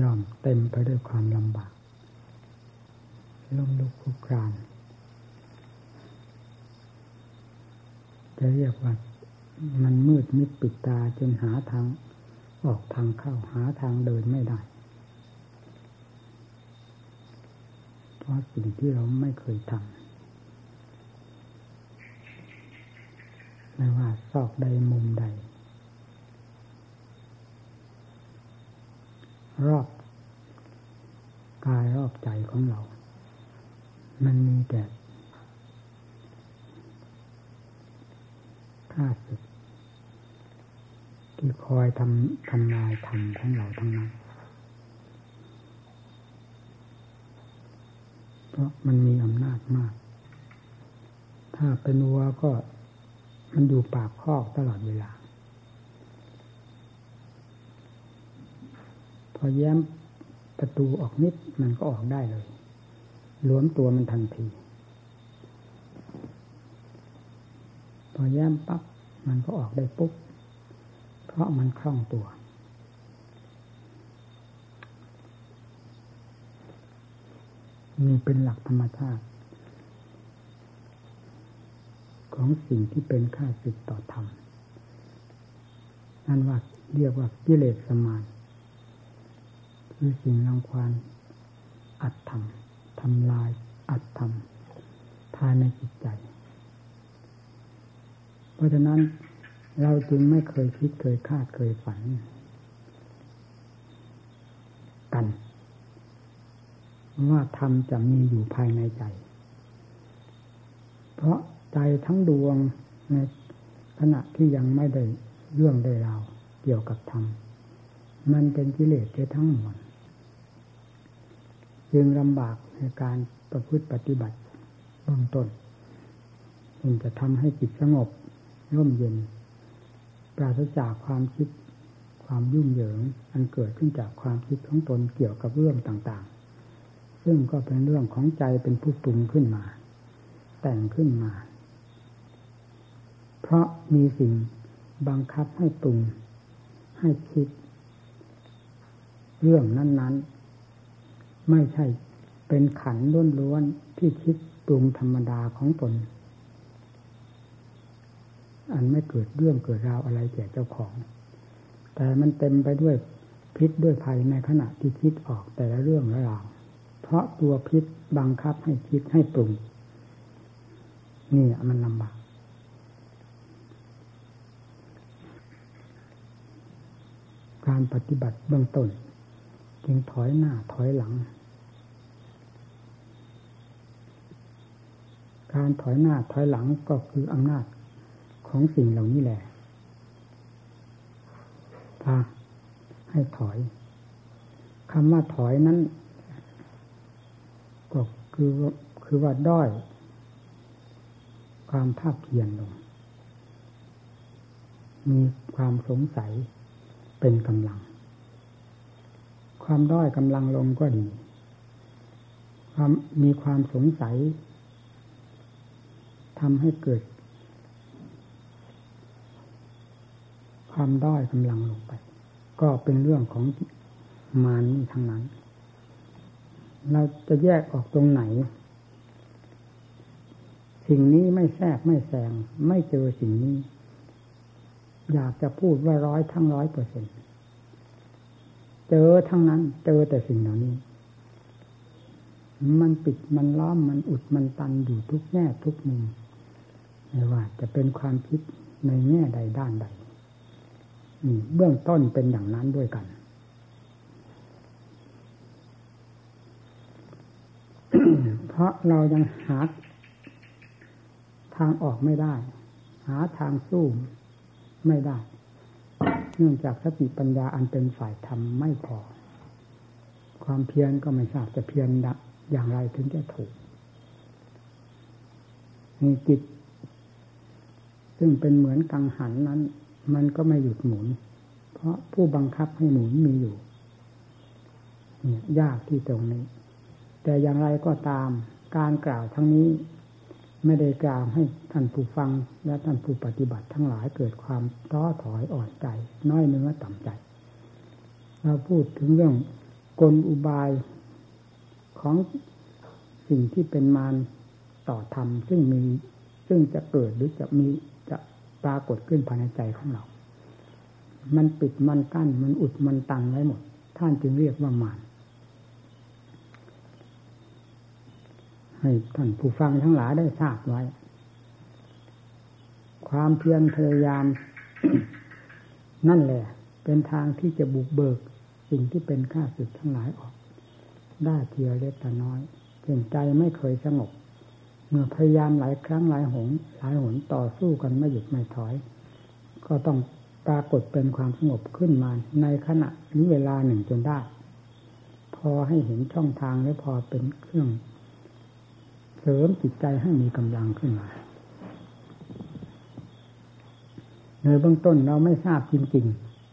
ย่อมเต็มไปด้วยความลำบากล้มลุกคลุกคลานจะเรียกว่ามันมืดมิดปิดตาจนหาทางออกทางเข้าหาทางเดินไม่ได้เพราะสิ่งที่เราไม่เคยทำไม่ว่าซอกใดมุมใดรอบกายรอบใจของเรามันมีแต่ข้าศึกที่คอยทำลายธรรมของเราทั้งนั้นเพราะมันมีอำนาจมากถ้าเป็นวัวก็มันอยู่ปากคอกตลอดเวลาพอแย้มประตูออกนิดมันก็ออกได้เลยหลวมตัวมันทันทีพอแย้มปั๊บมันก็ออกได้ปุ๊บเพราะมันคล่องตัวนี่เป็นหลักธรรมชาติของสิ่งที่เป็นข้าศึกต่อธรรมนั่นว่าเรียกว่ากิเลสสมานคือสิ่งรังควานอัตธรรมทำลายอัตธรรมภายในจิตใจเพราะฉะนั้นเราจึงไม่เคยคิดเคยคาดเคยฝันกันว่าธรรมจะมีอยู่ภายในใจเพราะใจทั้งดวงในขณะที่ยังไม่ได้เรื่องได้ราวเกี่ยวกับธรรมมันเป็นกิเลสเสียทั้งหมดจึงลำบากในการประพฤติปฏิบัติเบื้องต้นจึงจะทำให้จิตสงบร่มเย็นปราศจากความคิดความยุ่งเหยิงอันเกิดขึ้นจากความคิดของตนเกี่ยวกับเรื่องต่างๆซึ่งก็เป็นเรื่องของใจเป็นผู้ปรุงขึ้นมาแต่งขึ้นมาเพราะมีสิ่งบังคับให้ปรุงให้คิดเรื่องนั้นๆไม่ใช่เป็นขันธ์ล้วนๆที่คิดปรุงธรรมดาของตนอันไม่เกิดเรื่องเกิดราวอะไรแก่เจ้าของแต่มันเต็มไปด้วยพิษด้วยภัยในขณะที่คิดออกแต่ละเรื่องละราวเพราะตัวพิษบังคับให้คิดให้ปรุงนี่มันลำบากการปฏิบัติเบื้องต้นจึงถอยหน้าถอยหลังการถอยหน้าถอยหลังก็คืออำนาจของสิ่งเหล่านี้แหละพาให้ถอยคำว่าถอยนั้นก็คือว่าด้อยความภาคเพียรลงมีความสงสัยเป็นกำลังความด้อยกำลังลงก็ดีความมีความสงสัยทำให้เกิดความด้อยกำลังลงไปก็เป็นเรื่องของมารนี่ทั้งนั้นเราจะแยกออกตรงไหนสิ่งนี้ไม่แทรกไม่แซงไม่เจอสิ่งนี้อยากจะพูดว่าร้อยทั้ง 100% เจอทั้งนั้นเจอแต่สิ่งเหล่านี้มันปิดมันล้อมมันอุดมันตันอยู่ทุกแง่ทุกมุมไม่ว่าจะเป็นความคิดในแง่ใดด้านใดเบื้องต้นเป็นอย่างนั้นด้วยกัน เพราะเรายังหาทางออกไม่ได้หาทางสู้ไม่ได้ เนื่องจากสติปัญญาอันเป็นฝ่ายธรรมไม่พอความเพียรก็ไม่ทราบจะเพียรอย่างไรถึงจะถูกมีจิตซึ่งเป็นเหมือนกังหันนั้นมันก็ไม่หยุดหมุนเพราะผู้บังคับให้หมุนมีอยู่เนี่ยยากที่ตรงนี้แต่อย่างไรก็ตามการกล่าวทั้งนี้ไม่ได้กล่าวให้ท่านผู้ฟังและท่านผู้ปฏิบัติทั้งหลายเกิดความท้อถอยอ่อนใจน้อยเนื้อต่ำใจเราพูดถึงเรื่อง กลอุบายของสิ่งที่เป็นมารต่อธรรมซึ่งจะเกิดหรือจะปรากฏขึ้นภายในใจของเรามันปิดมันกั้นมันอุดมันตันไว้หมดท่านจึงเรียกว่ามารให้ท่านผู้ฟังทั้งหลายได้ทราบไว้ความเพียรพยายาม นั่นแหละเป็นทางที่จะบุกเบิกสิ่งที่เป็นข้าศึกทั้งหลายออกได้เทียเล็กแต่น้อยเห็นใจไม่เคยสงบเมื่อพยายามหลายครั้งหลายหนต่อสู้กันไม่หยุดไม่ถอยก็ต้องปรากฏเป็นความสงบขึ้นมาในขณะหรือเวลาหนึ่งจนได้พอให้เห็นช่องทางและพอเป็นเครื่องเสริมจิตใจให้มีกำลังขึ้นมาในเบื้องต้นเราไม่ทราบจริง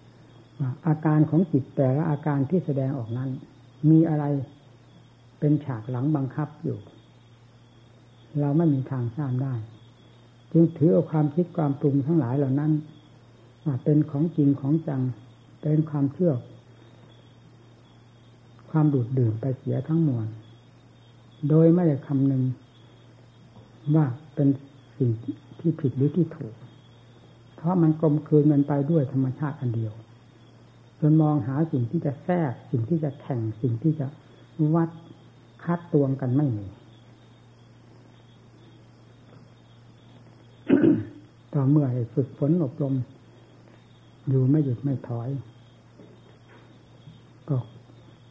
ๆว่าอาการของจิตแต่ละอาการที่แสดงออกนั้นมีอะไรเป็นฉากหลังบังคับอยู่เราไม่มีทางทราบได้จึงถือเอาความคิดความปรุงทั้งหลายเหล่านั้นว่าเป็นของจริงของจังเป็นความเชื่อความดูดดื่มไปเสียทั้งมวลโดยไม่ได้คำนึงว่าเป็นสิ่งที่ผิดหรือที่ถูกเพราะมันกลมกลืนมันไปด้วยธรรมชาติอันเดียวจนมองหาสิ่งที่จะแทรกสิ่งที่จะแข่งสิ่งที่จะวัดคัดตวงกันไม่มีต่อเมื่อให้ฝึกฝนอบรมอยู่ไม่หยุดไม่ถอยก็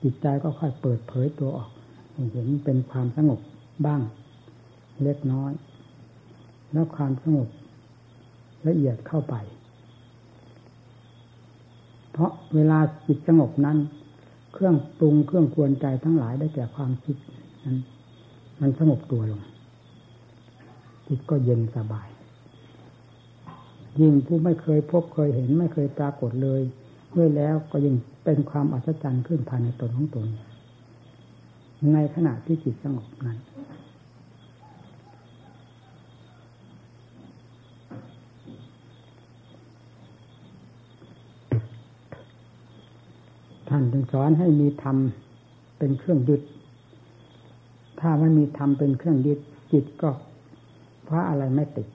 จิตใจก็ค่อยเปิดเผยตัวออกเห็นเป็นความสงบบ้างเล็กน้อยแล้วความสงบละเอียดเข้าไปเพราะเวลาจิตสงบนั้นเครื่องปรุงเครื่องกวนใจทั้งหลายได้แก่ความคิดนั้นมันสงบตัวลงจิตก็เย็นสบายยิ่งผู้ไม่เคยพบเคยเห็นไม่เคยปรากฏเลยด้วยแล้วก็ยิ่งเป็นความอัศจรรย์ขึ้นภายในตนของตนในขณะที่จิตสงบนั้นท่านจึงสอนให้มีธรรมเป็นเครื่องยึดถ้าไม่มีธรรมเป็นเครื่องยึดจิตก็คว้าอะไรไม่ติด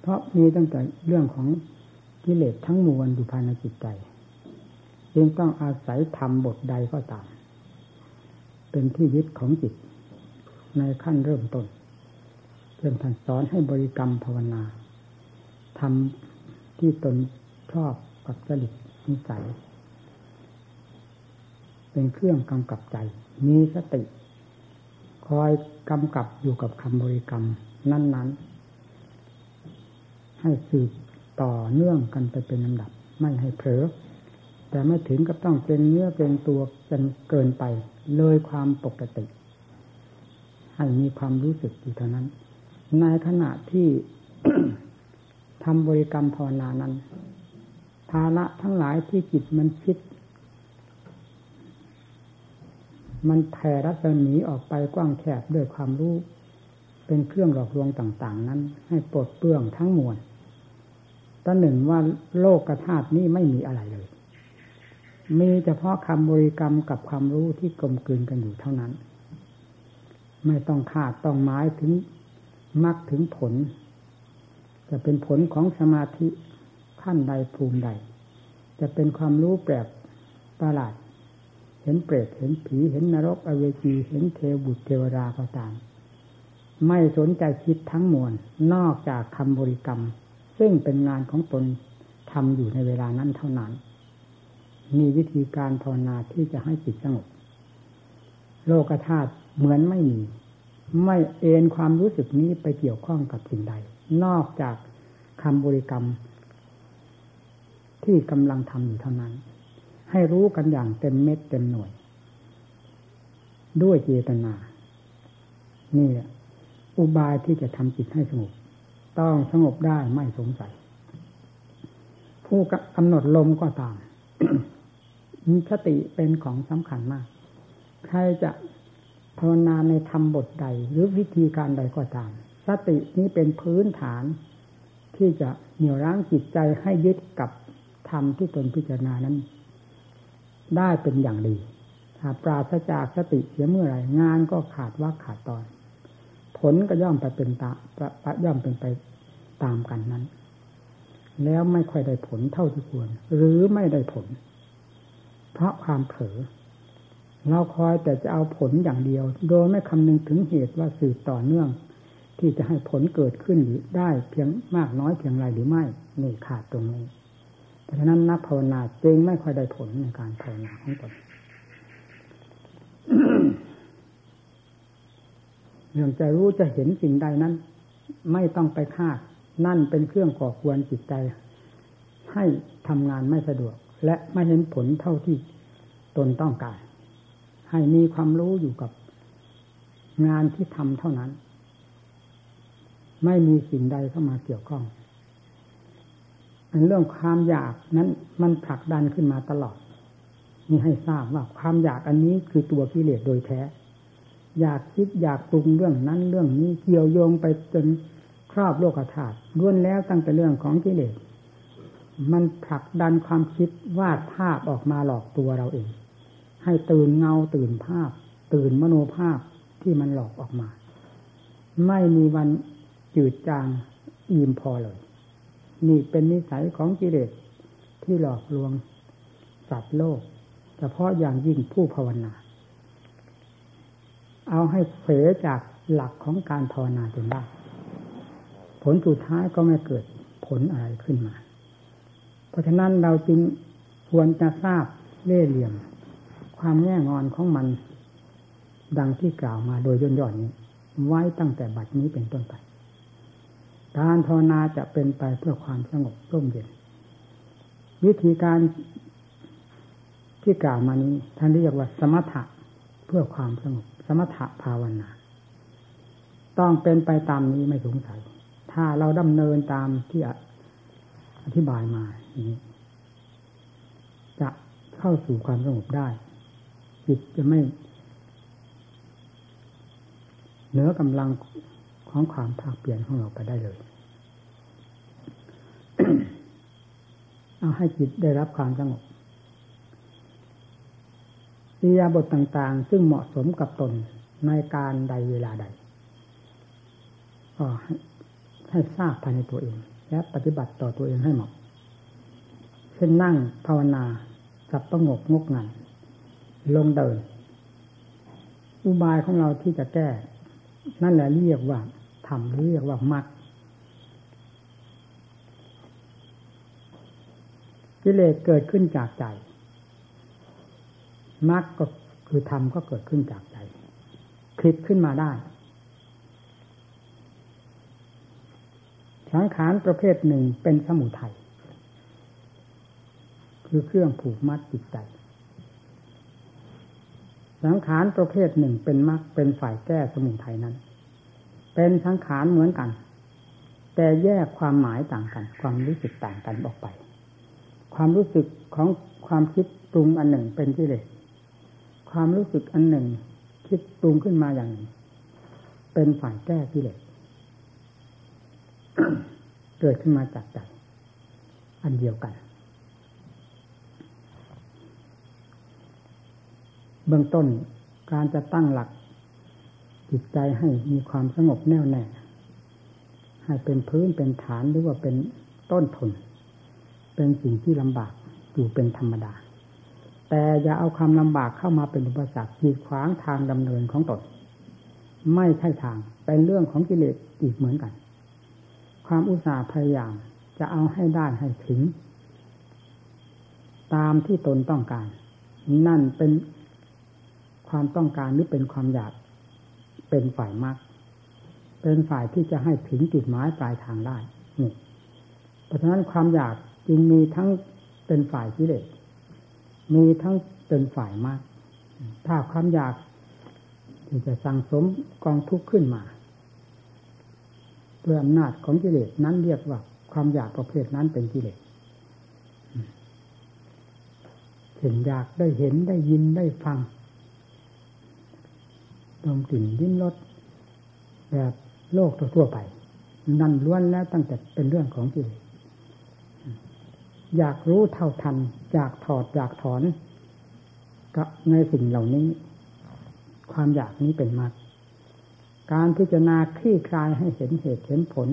เพราะมีตั้งแต่เรื่องของกิเลสทั้งมวลอยู่ภายในจิตใจจึงต้องอาศัยธรรมบทใดก็ตามเป็นที่ยึดของจิตในขั้นเริ่มต้นเริ่มท่านสอนให้บริกรรมภาวนาทำที่ตนชอบกับจริตนิสัยเป็นเครื่องกำกับใจมีสติคอยกำกับอยู่กับคำบริกรรมนั้นๆให้สืบต่อเนื่องกันไปเป็นลำดับไม่ให้เผลอแต่ไม่ถึงกับต้องเกรงเนื้อเกรงตัวจนเกินไปเลยความปกติให้มีความรู้สึกอยู่เท่านั้นในขณะที่ ทำบริกรรมภาวนานั้นภาระทั้งหลายที่จิตมันคิดมันแผ่รัศมีออกไปกว้างแคบด้วยความรู้เป็นเครื่องหลอกลวงต่างๆนั้นให้ปลดเปลื้องทั้งมวลตั้งหนึ่งว่าโลกธาตุนี้ไม่มีอะไรเลยมีเฉพาะคำบริกรรมกับความรู้ที่กลมกลืนกันอยู่เท่านั้นไม่ต้องคาดต้องหมายถึงมรรคถึงผลจะเป็นผลของสมาธิขั้นใดภูมิใดจะเป็นความรู้แปลกประหลาดเห็นเปรตเห็นผีเห็นนรกอเวจีเห็นเทวบุตรเทวดาก็ตามไม่สนใจคิดทั้งมวลนอกจากคำบริกรรมซึ่งเป็นงานของตนทำอยู่ในเวลานั้นเท่านั้นมีวิธีการภาวนาที่จะให้จิตสงบโลกธาตุเหมือนไม่มีไม่เอ็นความรู้สึกนี้ไปเกี่ยวข้องกับสิ่งใดนอกจากคำบริกรรมที่กำลังทำอยู่เท่านั้นให้รู้กันอย่างเต็มเม็ดเต็มหน่วยด้วยเจตนานี่แหละอุบายที่จะทำจิตให้สงบต้องสงบได้ไม่สงสัยผู้กำหนดลมก็ตาม มีสติเป็นของสำคัญมากใครจะภาวนาในธรรมบทใดหรือวิธีการใดก็ตามสตินี้เป็นพื้นฐานที่จะเหนี่ยวรั้งจิตใจให้ยึดกับธรรมที่ตนพิจารณานั้นได้เป็นอย่างดี ถ้าปราศจากสติเสียเมื่อไหร่งานก็ขาดวรรคขาดตอนผลก็ย่อมเป็นไปตามกันนั้นแล้วไม่ค่อยได้ผลเท่าที่ควรหรือไม่ได้ผลเพราะความเผลอเราคอยแต่จะเอาผลอย่างเดียวโดยไม่คำนึงถึงเหตุว่าสืบต่อเนื่องที่จะให้ผลเกิดขึ้นหรือได้เพียงมากน้อยเพียงไรหรือไม่นี่ขาดตรงนี้เพราะฉะนั้นนักภาวนาจึงไม่ค่อยได้ผลในการภาวนาของตน เรื่องจะรู้จะเห็นสิ่งใดนั้นไม่ต้องไปคาดนั่นเป็นเครื่องก่อควรจิตใจให้ทำงานไม่สะดวกและไม่เห็นผลเท่าที่ตนต้องการให้มีความรู้อยู่กับงานที่ทำเท่านั้นไม่มีสิ่งใดเข้ามาเกี่ยวข้องอันเรื่องความอยากนั้นมันผลักดันขึ้นมาตลอดนี่ให้ทราบว่าความอยากอันนี้คือตัวกิเลสโดยแท้อยากคิดอยากปรุงเรื่องนั้นเรื่องนี้เกี่ยวโยงไปจนครอบโลกธาตุล้วนแล้วตั้งแต่เรื่องของกิเลสมันผลักดันความคิดวาดภาพออกมาหลอกตัวเราเองให้ตื่นเงาตื่นภาพตื่นมโนภาพที่มันหลอกออกมาไม่มีวันจืดจางอิ่มพอเลยนี่เป็นนิสัยของกิเลสที่หลอกลวงสัตว์โลกเฉพาะอย่างยิ่งผู้ภาวนาเอาให้เผลอจากหลักของการภาวนาจนได้ผลสุดท้ายก็ไม่เกิดผลอะไรขึ้นมาเพราะฉะนั้นเราจึงควรจะทราบเล่ห์เหลี่ยมความแง่งอนของมันดังที่กล่าวมาโดยย่นๆนี้ไว้ตั้งแต่บัดนี้เป็นต้นไปการภาวนาจะเป็นไปเพื่อความสงบร่มเย็นวิธีการที่กล่าวมานี้ท่านเรียกว่าสมถะเพื่อความสงบสมถะภาวนาต้องเป็นไปตามนี้ไม่สงสัยถ้าเราดำเนินตามที่อธิบายมานี้จะเข้าสู่ความสงบได้จิตจะไม่เหนือกำลังของความภาคเปลี่ยนของเราไปได้เลย เอาให้จิตได้รับความสงบอิริยาบถต่างๆซึ่งเหมาะสมกับตนในการใดเวลาใดก็ให้ทราบภายในตัวเองและปฏิบัติต่อตัวเองให้เหมาะเช่นนั่งภาวนาสับประงกงกงันลงเดินอุบายของเราที่จะแก้นั่นแหละเรียกว่าธรรมเรียกว่ามรรคกิเลสเกิดขึ้นจากใจมรรคก็คือธรรมก็เกิดขึ้นจากใจคลิปขึ้นมาได้สังขารประเภทหนึ่งเป็นสมุทัยคือเครื่องผูกมัดจิตใจสังขารประเภทหนึ่งเป็นมรรคเป็นฝ่ายแก้สมุทัยนั้นเป็นสังขารเหมือนกันแต่แยกความหมายต่างกันความรู้สึกต่างกันออกไปความรู้สึกของความคิดปรุงอันหนึ่งเป็นกิเลสความรู้สึกอันหนึ่งคิดปรุงขึ้นมาอย่างหนึ่งเป็นฝ่ายแก้กิเลส เกิดขึ้นมาจากใจอันเดียวกันเบื้องต้นการจะตั้งหลักจิตใจให้มีความสงบแน่วแน่ให้เป็นพื้นเป็นฐานหรือว่าเป็นต้นทุนเป็นสิ่งที่ลำบากอยู่เป็นธรรมดาแต่อย่าเอาความลำบากเข้ามาเป็นอุปสรรคขีดขวางทางดำเนินของตนไม่ใช่ทางเป็นเรื่องของกิเลสอีกเหมือนกันความอุตสาห์พยายามจะเอาให้ได้ให้ถึงตามที่ตนต้องการนั่นเป็นความต้องการนี้เป็นความอยากเป็นฝ่ายมรรคเป็นฝ่ายที่จะให้ถึงจุดหมายปลายทางได้นี่เพราะฉะนั้นความอยากจึงมีทั้งเป็นฝ่ายกิเลสมีทั้งเป็นฝ่ายมรรคถ้าความอยากที่จะสั่งสมกองทุกข์ขึ้นมาด้วยอำนาจของกิเลสนั้นเรียกว่าความอยากประเภทนั้นเป็นกิเลสเห็นอยากได้เห็นได้ยินได้ฟังดมกลิ่นลิ้มรสแบบโลกทั่วไปนั่นล้วนแล้วตั้งแต่เป็นเรื่องของกิเลสอยากรู้เท่าทันอยากถอดอยากถอน ในสิ่งเหล่านี้ความอยากนี้เป็นมรรคการพิจารณาคลี่คลายให้เห็นเหตุเห็นผล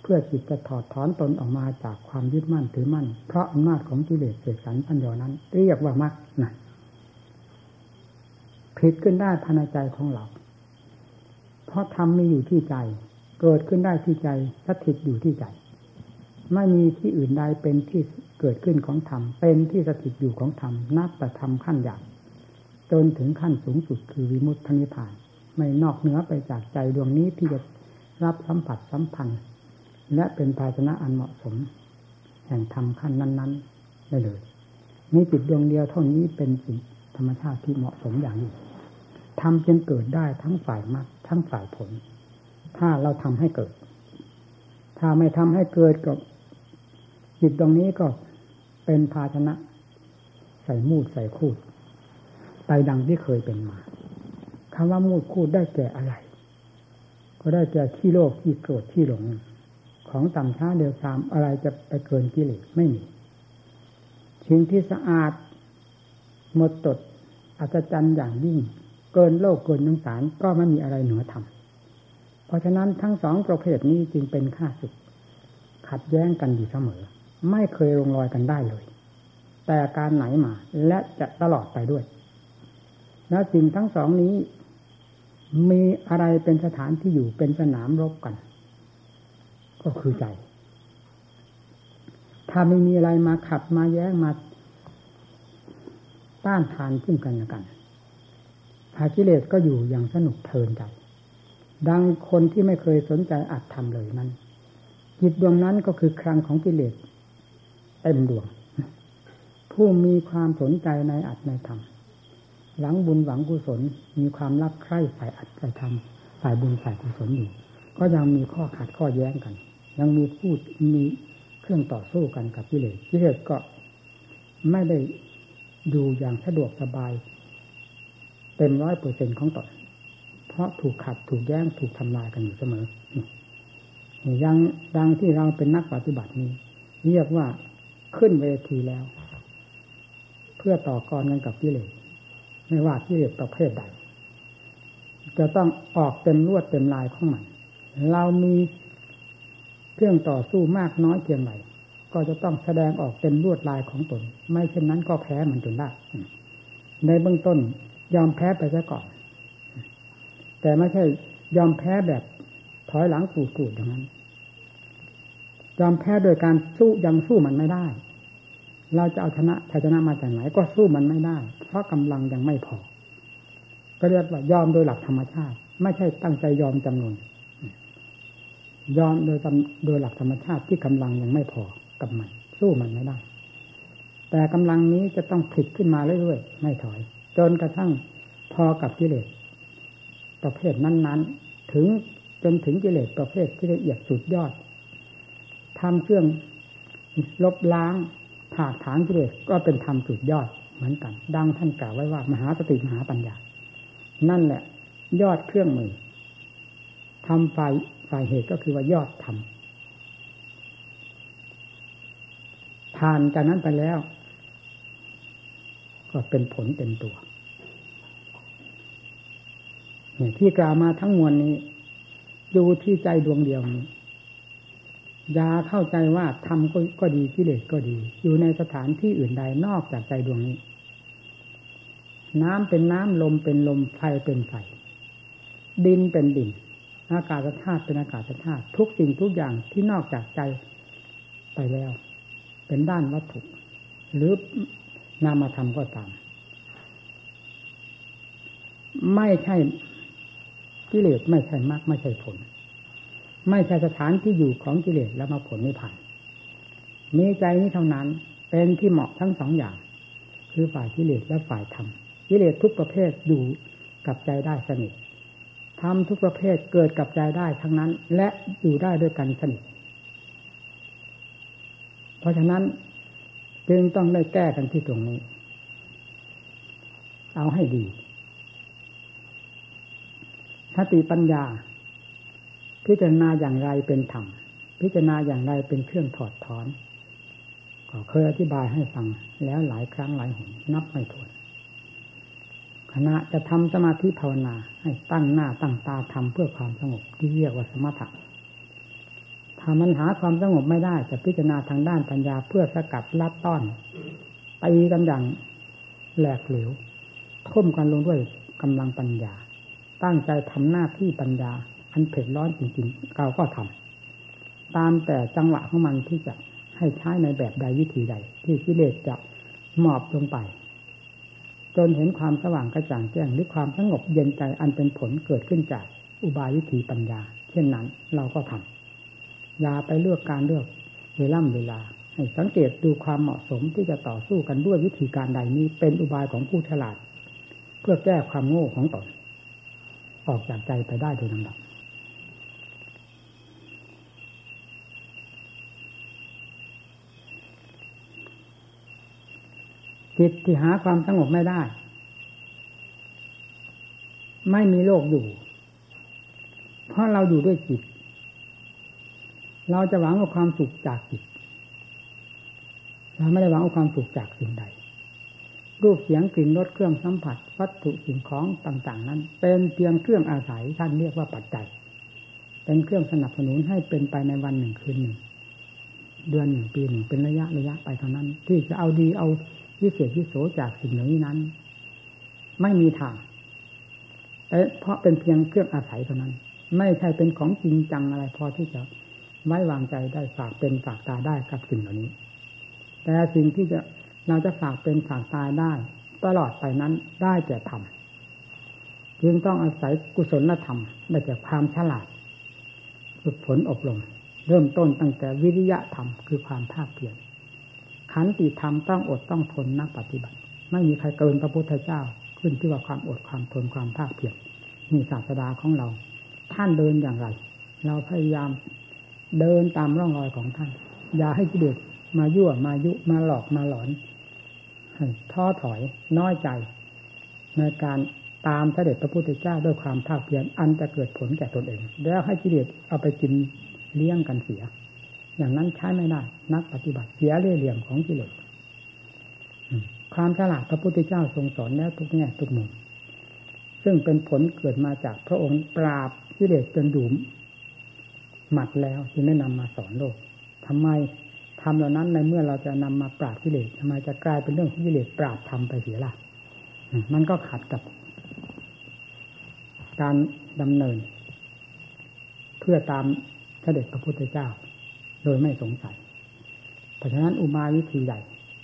เพื่อจิตจะถอดถอนตนออกมาจากความยึดมั่นถือมั่นเพราะอำนาจของกิเลสเสกสรรพันยอนั้นเรียกว่ามรรคนะผิดขึ้นได้ภายในใจของเราเพราะธรรมมีอยู่ที่ใจเกิดขึ้นได้ที่ใจสถิตอยู่ที่ใจไม่มีที่อื่นใดเป็นที่เกิดขึ้นของธรรมเป็นที่สถิตอยู่ของธรรมนับแต่ธรรมขั้นหยาบจนถึงขั้นสูงสุดคือวิมุตตินิพพานไม่นอกเหนือไปจากใจดวงนี้ที่จะรับสัมผัสสัมพันธ์และเป็นภาชนะอันเหมาะสมแห่งธรรมขั้นนั้นๆได้เลยมีจิตดวงเดียวเท่านี้เป็นสิ่งธรรมชาติที่เหมาะสมอย่างนี้ธรรมจึงเกิดได้ทั้งฝ่ายมรรคทั้งฝ่ายผลถ้าเราทำให้เกิดถ้าไม่ทำให้เกิดก็จิตดวงนี้ก็เป็นภาชนะใส่มูดใส่คูดไปดังที่เคยเป็นมาคำว่ามูดคูดได้แก่อะไรก็ได้แก่ขี้โลภขี้โกรธขี้หลงของต่ำช้าเดียวตามอะไรจะไปเกินกิเลสไม่มีสิ่งที่สะอาดหมดจดอัศจรรย์อย่างยิ่งเกินโลกเกินสงสารก็ไม่มีอะไรเหนือธรรมเพราะฉะนั้นทั้งสองประเภทนี้จึงเป็นข้าศึกขัดแย้งกันอยู่เสมอไม่เคยลงรอยกันได้เลยแต่การไหนมาและจะตลอดไปด้วยและสิ่งทั้งสองนี้มีอะไรเป็นสถานที่อยู่เป็นสนามรบกันก็คือใจถ้าไม่มีอะไรมาขัดมาแย้งมาต้านทานขึ้นกันและกันพากิเลสก็อยู่อย่างสนุกเพลินใจดังคนที่ไม่เคยสนใจอัตธรรมเลยนั้นจิตดวงนั้นก็คือคลังของกิเลสเต็มดวงผู้มีความสนใจในอัตในธรรมหลังบุญหวังกุศลมีความรักใคร่ฝ่ายอัตฝ่ายธรรมฝ่ายบุญฝ่ายกุศลอยู่ก็ยังมีข้อขัดข้อแย้งกันยังมีพูดมีเครื่องต่อสู้กันกับกิเลสกิเลสก็ไม่ได้ดูอย่างสะดวกสบายเต็ม 100% ของตนเพราะถูกขัดถูกแย้งถูกทำลายกันอยู่เสมอยังดังที่เราเป็นนักปฏิบัตินี้เรียกว่าขึ้นเวทีแล้วเพื่อต่อกรกันกับกิเลสไม่ว่ากิเลสประเภทใดจะต้องออกเต็มลวดเต็มลายของมันเรามีเครื่องต่อสู้มากน้อยเพียงไรก็จะต้องแสดงออกเต็มลวดลายของตนไม่เช่นนั้นก็แพ้มันจนได้ในเบื้องต้นยอมแพ้ไปซะก่อนแต่ไม่ใช่ยอมแพ้แบบถอยหลังกูดๆอย่างนั้นยอมแพ้โดยการสู้ยังสู้มันไม่ได้เราจะเอาชนะชัยชนะมาจากไหนก็สู้มันไม่ได้เพราะกำลังยังไม่พอก็เรียกว่ายอมโดยหลักธรรมชาติไม่ใช่ตั้งใจยอมจำนนยอมโดยหลักธรรมชาติที่กำลังยังไม่พอกับมันสู้มันไม่ได้แต่กำลังนี้จะต้องผลิตขึ้นมาเรื่อยๆไม่ถอยจนกระทั่งพอกับกิเลสประเภทนั้นๆถึงจนถึงกิเลสประเภทที่ละเอียดสุดยอดทำเครื่องลบล้างถากถางกิเลสก็เป็นธรรมสุดยอดเหมือนกันดังท่านกล่าวไว้ว่ามหาสติมหาปัญญานั่นแหละยอดเครื่องมือทำฝ่ายเหตุก็คือว่ายอดธรรมผ่านจากนั้นไปแล้วก็เป็นผลเต็มตัวเนี่ยที่กล่าวมาทั้งมวลนี้อยู่ที่ใจดวงเดียวนี้อย่าเข้าใจว่าธรรมก็ดีกิเลสก็ดีอยู่ในสถานที่อื่นใดนอกจากใจดวงนี้น้ำเป็นน้ำลมเป็นลมไฟเป็นไฟดินเป็นดินอากาศธาตุเป็นอากาศธาตุทุกสิ่งทุกอย่างที่นอกจากใจไปแล้วเป็นด้านวัตถุหรือนามธรรมก็ตามไม่ใช่กิเลสไม่ใช่มรรคไม่ใช่ผลไม่ใช่สถานที่อยู่ของกิเลสแล้วมาผลไม่ผ่านมีใจนี้เท่านั้นเป็นที่เหมาะทั้งสองอย่างคือฝ่ายกิเลสและฝ่ายธรรมกิเลสทุกประเภทอยู่กับใจได้สนิทธรรมทุกประเภทเกิดกับใจได้ทั้งนั้นและอยู่ได้ด้วยกันสนิทเพราะฉะนั้นจึงต้องได้แก้กันที่ตรงนี้เอาให้ดีสติปัญญาพิจารณาอย่างไรเป็นธรรมพิจารณาอย่างไรเป็นเครื่องถอดถอนก็เคยอธิบายให้ฟังแล้วหลายครั้งหลายหนนับไม่ถ้วน ขณะจะทำสมาธิภาวนาให้ตั้งหน้าตั้งตาทำเพื่อความสงบที่เรียกว่าสมถะถ้ามันหาความสงบไม่ได้จะพิจารณาทางด้านปัญญาเพื่อสกัดลัดต้อนตีกันอย่างแหลกเหลวท่มกันลงด้วยกำลังปัญญาตั้งใจทำหน้าที่ปัญญาอันเผ็ดร้อนจริงๆเราก็ทำตามแต่จังหวะของมันที่จะให้ใช้ในแบบใดวิธีใดที่กิเลสจะหมอบลงไปจนเห็นความสว่างกระจ่างแจ้งหรือความสงบเย็นใจอันเป็นผลเกิดขึ้นจากอุบายวิธีปัญญาเช่นนั้นเราก็ทำอย่าไปเลือกการเลือกเวลาให้สังเกตดูความเหมาะสมที่จะต่อสู้กันด้วยวิธีการใดนี้เป็นอุบายของผู้ฉลาดเพื่อแก้ความโง่ของตนออกจากใจไปได้โดยลำดับจิตที่หาความสงบไม่ได้ไม่มีโลกอยู่เพราะเราอยู่ด้วยจิตเราจะหวังเอาความสุขจากจิตเราไม่ได้หวังเอาความสุขจากสิ่งใดรูปเสียงกลิ่นรสเครื่องสัมผัสวัตถุสิ่งของต่างๆนั้นเป็นเพียงเครื่องอาศัยท่านเรียกว่าปัจจัยเป็นเครื่องสนับสนุนให้เป็นไปในวันหนึ่งคืนหนึ่งเดือนหนึ่งปีหนึ่งเป็นระยะไปเท่านั้นที่จะเอาดีเอาวิเศษวิโสจากสิ่งเหล่านี้นั้นไม่มีทางเพราะเป็นเพียงเครื่องอาศัยเท่านั้นไม่ใช่เป็นของจริงจังอะไรพอที่จะไว้วางใจได้ฝากเป็นฝากตาได้กับสิ่งเหล่านี้แต่สิ่งที่จะเราจะฝากเป็นฝากตายได้ตลอดไปนั้นได้แต่ธรรมจึงต้องอาศัยกุศลธรรมได้แต่ความฉลาดฝึกฝนอบรมเริ่มต้นตั้งแต่วิริยะธรรมคือความภาคเพียรขันติธรรมต้องอดต้องทนนักปฏิบัติไม่มีใครเกินพระพุทธเจ้าขึ้นที่ว่าความอดความทนความภาคเพียรนี่ศาสดาของเราท่านเดินอย่างไรเราพยายามเดินตามร่องรอยของท่านอย่าให้กิเลสมายั่วมายุมาหลอกมาหลอนท้อถอยน้อยใจในการตามเสด็จพระพุทธเจ้าด้วยความภาคเพียรอันจะเกิดผลแก่ตนเองแล้วให้กิเลสเอาไปกินเลี้ยงกันเสียอย่างนั้นใช้ไม่ได้นักปฏิบัติเสียเล่ห์เหลี่ยมของกิเลสความฉลาดพระพุทธเจ้าทรงสอนแล้วทุกแง่ทุกมุมซึ่งเป็นผลเกิดมาจากพระองค์ปราบกิเลสจนดุมหมัดแล้วจึงได้นำมาสอนโลกทำไมทำเหล่านั้นในเมื่อเราจะนำมาปราบกิเลสทำไมจะกลายเป็นเรื่องของกิเลสปราบทำไปเสียล่ะมันก็ขัดกับการดำเนินเพื่อตามเสด็จพระพุทธเจ้าโดยไม่สงสัยเพราะฉะนั้นอุบายวิธีใด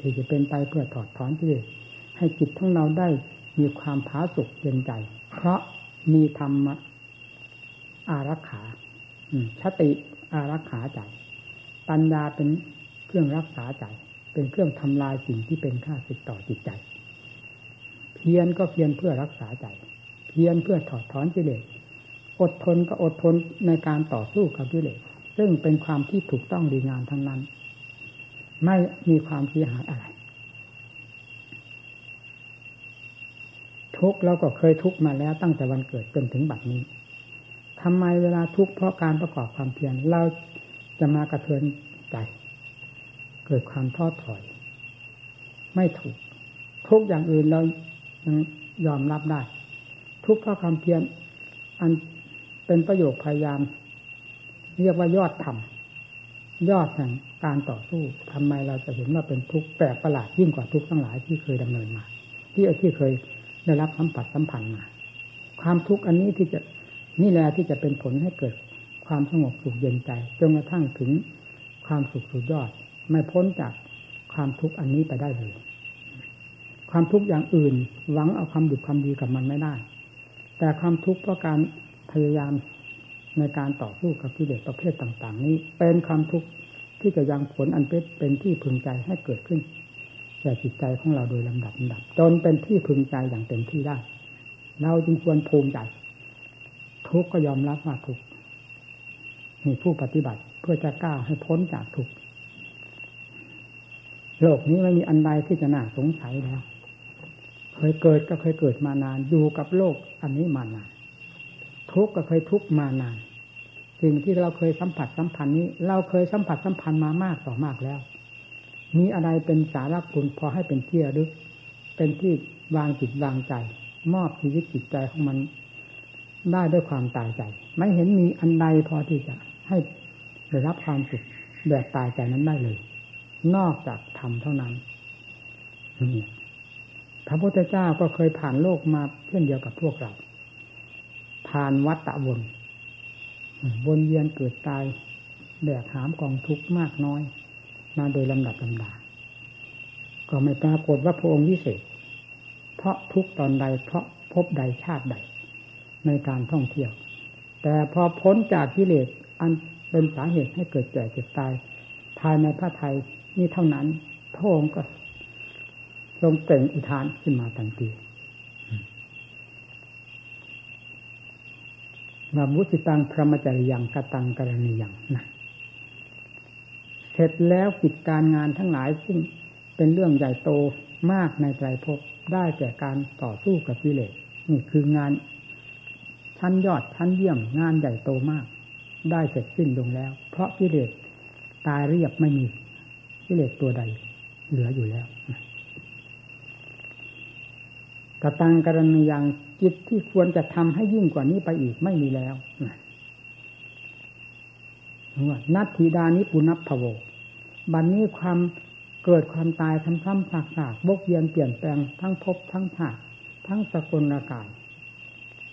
ที่จะเป็นไปเพื่อถอดถอนกิเลสให้จิตของเราได้มีความผาสุกเย็นใจเพราะมีธรรมอารักขาสติอารักขาใจปัญญาเป็นเครื่องรักษาใจเป็นเครื่องทำลายสิ่งที่เป็นข้าศึกต่อจิตใจเพียรก็เพียรเพื่อรักษาใจเพียรเพื่อถอดถอนกิเลสอดทนก็อดทนในการต่อสู้กับกิเลสซึ่งเป็นความที่ถูกต้องดีงามทั้งนั้นไม่มีความเสียหายอะไรทุกข์เราก็เคยทุกข์มาแล้วตั้งแต่วันเกิดจนถึงบัดนี้ทำไมเวลาทุกข์เพราะการประกอบความเพียรเราจะมากระเทือนใจเกิดความท้อถอยไม่ถูกทุกอย่างอื่นเรายังยอมรับได้ทุกเพราะความเพียรอันเป็นประโยชน์พยายามเรียกว่ายอดธรรมยอดแห่งการต่อสู้ทำไมเราจะเห็นว่าเป็นทุกแปลกประหลาดยิ่งกว่าทุกทั้งหลายที่เคยดำเนินมาที่เคยได้รับสัมผัสสัมพันธ์มาความทุกข์อันนี้ที่จะนี่แหละที่จะเป็นผลให้เกิดความสงบสุขเย็นใจจนกระทั่งถึงความสุขสุดยอดไม่พ้นจากความทุกข์อันนี้ไปได้เลยความทุกข์อย่างอื่นหวังเอาความดีความดีกับมันไม่ได้แต่ความทุกข์เพราะการพยายามในการต่อสู้กับกิเลสประเภทต่างๆนี้เป็นความทุกข์ที่จะยังผลอันเป็นที่พึงใจให้เกิดขึ้นแก่จิตใจของเราโดยลำดับจนเป็นที่พึงใจอย่างเต็มที่ได้เราจึงควรภูมิใจทุกข์ก็ยอมรับว่าทุกข์มีผู้ปฏิบัติเพื่อจะก้าวให้พ้นจากทุกข์โลกนี้ไม่มีอันใดที่จะน่าสงสัยแล้วเคยเกิดก็เคยเกิดมานานอยู่กับโลกอันนี้มานานทุกข์ก็เคยทุกข์มานานสิ่งที่เราเคยสัมผัสสัมพันธ์นี้เราเคยสัมผัสสัมพันธ์มามากต่อมากแล้วมีอะไรเป็นสาระคุณพอให้เป็นที่ระลึกเป็นที่วางจิตวางใจ มอบชีวิตจิตใจของมันได้ด้วยความตายใจไม่เห็นมีอันใดพอที่จะให้ได้รับความสุขแบบตายใจนั้นได้เลยนอกจากธรรมเท่านั้นพระพุทธเจ้าก็เคยผ่านโลกมาเช่นเดียวกับพวกเราผ่านวัฏฏะวนเวียนเกิดตายแบกหามกองทุกข์มากน้อยมาโดยลำดับลำดาก็ไม่ปรากฏว่าพระองค์วิเศษเพราะทุกตอนใดเพราะพบใดชาติใดในการท่องเที่ยวแต่พอพ้นจากกิเลสอันเป็นสาเหตุให้เกิดแก่เจ็บตายภายในพระทัยนี่เท่านั้นพระองค์ก็ทรงเปล่งอุทานขึ้นมาทันทีมาบุติตังพรหมจริยังกตังกรณียังนะเสร็จแล้วกิจการงานทั้งหลายซึ่งเป็นเรื่องใหญ่โตมากในไตรภพได้แก่การต่อสู้กับกิเลสนี่คืองานชั้นยอดชั้นเยี่ยมงานใหญ่โตมากได้เสร็จสิ้นลงแล้วเพราะกิเลสตายเรียบไม่มีกิเลสตัวใดเหลืออยู่แล้วกตังกรณียังจิตที่ควรจะทำให้ยิ่งกว่านี้ไปอีกไม่มีแล้วนัตถิดานิปุณัพพโวบัดนี้ความเกิดความตายซ้ำๆซากๆบกเวียนเปลี่ยนแปลงทั้งภพทั้งชาติทั้งสกลกาล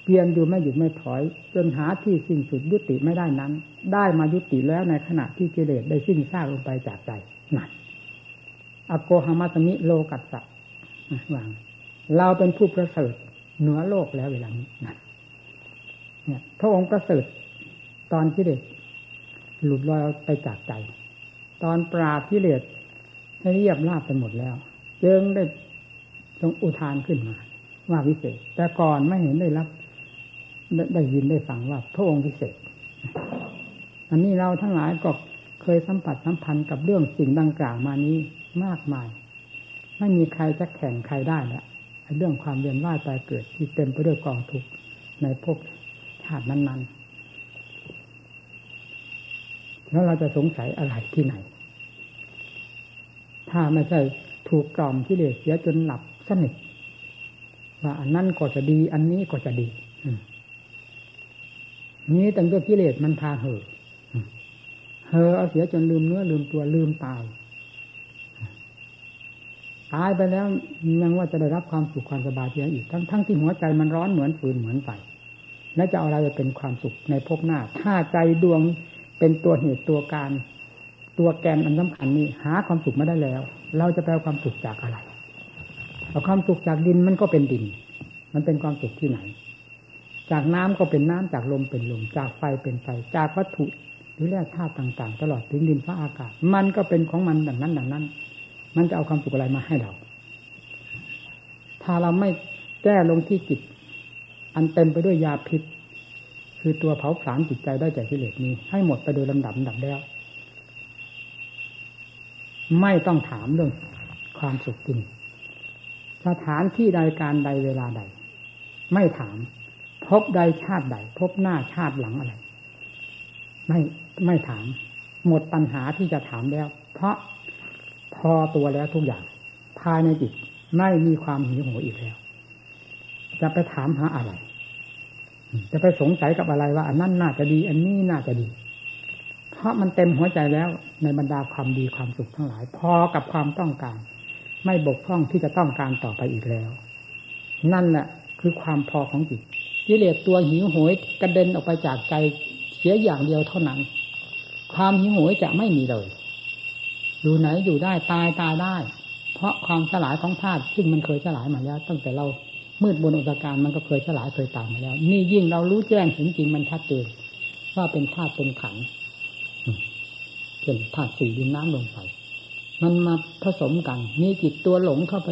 เปลี่ยนอยู่ไม่หยุดไม่ถอยจนหาที่สิ้นสุดยุติไม่ได้นั้นได้มายุติแล้วในขณะที่กิเลสได้สิ้นซากลงไปจากใจนั่นอโกหมัสสมิโลกัสสะว่างเราเป็นผู้ประเสริฐเหนือโลกแล้วเวลานี้นั่นเนี่ยพระองค์ประเสริฐตอนกิเลสหลุดลอยไปจากใจตอนปราบกิเลสให้เรียบราบไปหมดแล้วจึงได้ทรงอุทานขึ้นมาว่าวิเศษแต่ก่อนไม่เห็นได้รับได้ยินได้ฟังว่าพระองค์วิเศษอันนี้เราทั้งหลายก็เคยสัมผัสสัมพันธ์กับเรื่องสิ่งดังกล่าวมานี้มากมายไม่มีใครจะแข่งใครได้แล้วเรื่องความเวียนว่ายตายเกิดที่เต็มไปด้วยกองทุกข์ในภพชาตินั้นๆแล้วเราจะสงสัยอะไรที่ไหนถ้าไม่ใช่ถูกกล่อมที่เลสเสียจนหลับสนิทว่าอันนั้นก็จะดีอันนี้ก็จะดีนี้ตั้งแต่กิเลสมันพาเห่อเอาเสียจนลืมเนื้อลืมตัวลืมตายไปแล้วยังว่าจะได้รับความสุขความสบายที่ไหนอีกทั้งที่หัวใจมันร้อนเหมือนฟืนเหมือนไฟและจะเอาอะไรจะเป็นความสุขในภพหน้าถ้าใจดวงเป็นตัวเหตุตัวการตัวแกนอันสำคัญนี้หาความสุขไม่ได้แล้วเราจะไปเอาความสุขจากอะไรเอาความสุขจากดินมันก็เป็นดินมันเป็นความสุขที่ไหนจากน้ำก็เป็นน้ำจากลมเป็นลมจากไฟเป็นไฟจากวัตถุหรือแร่ธาตุต่างๆตลอดถึงดินฟ้าอากาศมันก็เป็นของมันดังนั้นมันจะเอาความสุขอะไรมาให้เราถ้าเราไม่แก้ลงที่จิตอันเต็มไปด้วยยาพิษคือตัวเผาผลาญจิตใจได้จากกิเลสนี้ให้หมดไปโดยลำดับแล้วไม่ต้องถามเรื่องความสุขจริงสถานที่ใดการใดเวลาใดไม่ถามพบใดชาติใดพบหน้าชาติหลังอะไรไม่ถามหมดปัญหาที่จะถามแล้วเพราะพอตัวแล้วทุกอย่างภายในจิตไม่มีความหิวโหยอีกแล้วจะไปถามหาอะไรจะไปสงสัยกับอะไรว่าอันนั้นน่าจะดีอันนี้น่าจะดีเพราะมันเต็มหัวใจแล้วในบรรดาความดีความสุขทั้งหลายพอกับความต้องการไม่บกพร่องที่จะต้องการต่อไปอีกแล้วนั่นแหละคือความพอของจิตกิเลสตัวหิวโหยกระเด็นออกไปจากใจเสียอย่างเดียวเท่านั้นความหิวโหยจะไม่มีเลยอยู่ไหนอยู่ได้ตายได้เพราะความสลายของธาตุซึ่งมันเคยสลายมาแล้วตั้งแต่เรามืดบนอุตการมันก็เคยสลายเคยตายมาแล้วนี่ยิ่งเรารู้แจ้งเห็นจริงมันชัดเจนว่าเป็นธาตุเป็นขันธ์เป็นธาตุสี่ดินน้ำลมไฟมันมาผสมกันมีจิตตัวหลงเข้าไป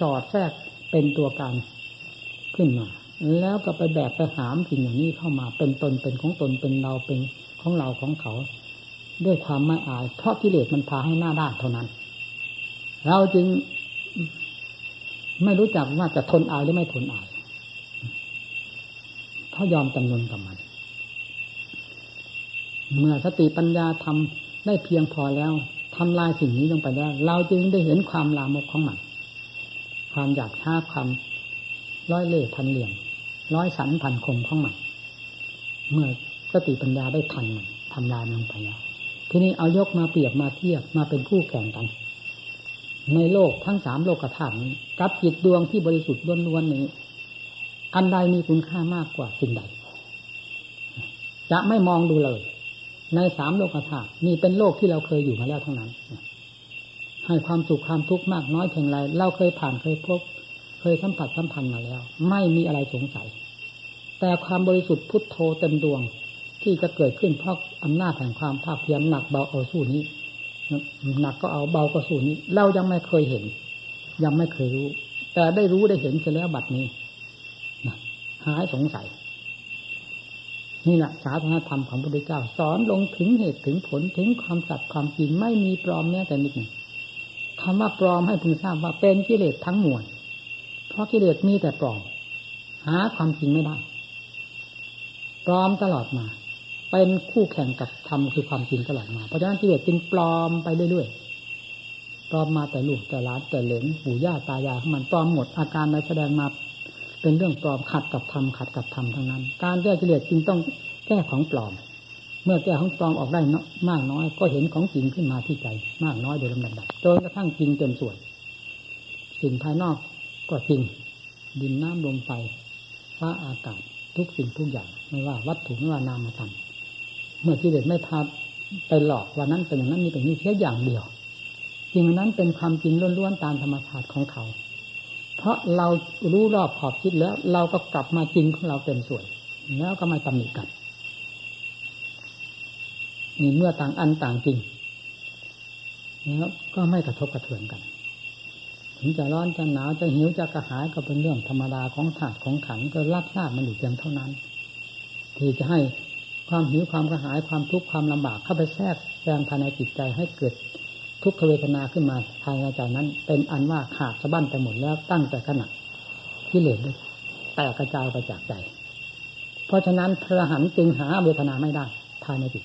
สอดแทรกเป็นตัวการขึ้นมาแล้วก็ไปแบกไปหามสิ่งอย่างนี้เข้ามาเป็นตนเป็นของตนเป็นเราเป็นของเราของเขาด้วยความไม่อายเพราะกิเลสมันพาให้หน้าด้านเท่านั้นเราจึงไม่รู้จักว่าจะทนอายหรือไม่ทนอายเพราะยอมจำนนกับมันเมื่อสติปัญญาทำได้เพียงพอแล้วทำลายสิ่งนี้ลงไปแล้วเราจึงได้เห็นความลามกของมันความอยากฆ่าความ ร้อยเล่ห์พันเหลี่ยมร้อยสันพันคมของมันเมื่อสติปัญญาได้ทันมันทำลายลงไปแล้วทีนี้เอายกมาเปรียบมาเทียบมาเป็นคู่แข่งกันในโลกทั้งสามโลกธาตุนี้กับจิตดวงที่บริสุทธิ์ล้วนๆนี้อันใดมีคุณค่ามากกว่าสิ่งใดจะไม่มองดูเลยในสามโลกธาตุนี่เป็นโลกที่เราเคยอยู่มาแล้วทั้งนั้นให้ความสุขความทุกข์มากน้อยเพียงไรเราเคยผ่านเคยพบเคยสัมผัสสัมพันธ์มาแล้วไม่มีอะไรสงสัยแต่ความบริสุทธิ์พุทโธเต็มดวงที่จะเกิดขึ้นเพราะอำนาจแห่งความภาคเพียรหนักเบาเอาสู้นี้หนักก็เอาเบาก็สู้นี้เรายังไม่เคยเห็นยังไม่เคยรู้แต่ได้รู้ได้เห็นเสียแล้วบัดนี้หายสงสัยนี่แหละศาสนธรรมของพระพุทธเจ้าสอนลงถึงเหตุถึงผลถึงความสัตย์ความจริงไม่มีปลอมแม้แต่นิดหนึ่งคำว่าปลอมให้พึงทราบว่าเป็นกิเลสทั้งมวลเพราะกิเลสมีแต่ปลอมหาความจริงไม่ได้ปลอมตลอดมาเป็นคู่แข่งกับธรรมคือความจริงตลอดมาเพราะฉะนั้นกิเลสจึงปลอมไปเรื่อยๆปลอมมาแต่ลูกแต่หลานแต่เหลนปู่ย่าตายายของมันปลอมหมดอาการแสดงมาเป็นเรื่องปลอมขัดกับธรรมขัดกับธรรมทั้งนั้นการแก้กิเลสจึงต้องแก้ของปลอมเมื่อแก้ของปลอมออกได้มากน้อยก็เห็นของจริงขึ้นมาที่ใจมากน้อยโดยลำดับจนกระทั่งจริงเต็มส่วนสิ่งภายนอกก็จริงดินน้ำลมไฟฟ้าอากาศทุกสิ่งทุกอย่างไม่ว่าวัตถุไม่ว่านามธรรมเมื่อกิเลสไม่พาไปหลอกว่านั้นเป็นอย่างนั้นนี่เป็นนี่แค่อย่างเดียวจริงนั้นเป็นความจริงล้วนๆตามธรรมชาติของเขาเพราะเรารู้รอบขอบคิดแล้วเราก็กลับมาจริงของเราเต็มส่วนแล้วก็มาตำหนิกันนี่เมื่อต่างอันต่างจริงแล้วก็ไม่กระทบกระเทือนกันถึงจะร้อนจะหนาวจะหิวจะกระหายก็เป็นเรื่องธรรมดาของธาตุของขันธ์ก็รับทราบมันอยู่เพียงเท่านั้นที่จะให้ความหิวความกระหายความทุกข์ความลำบากเข้าไปแทรกแซงภายในจิตใจให้เกิดทุกขเวทนาขึ้นมาภายในใจนั้นเป็นอันว่าขาดสะบั้นไปหมดแล้วตั้งแต่ขณะที่เหลือได้แตกกระจายไปจากใจเพราะฉะนั้นพระอรหันต์จึงหาเวทนาไม่ได้ภายในจิต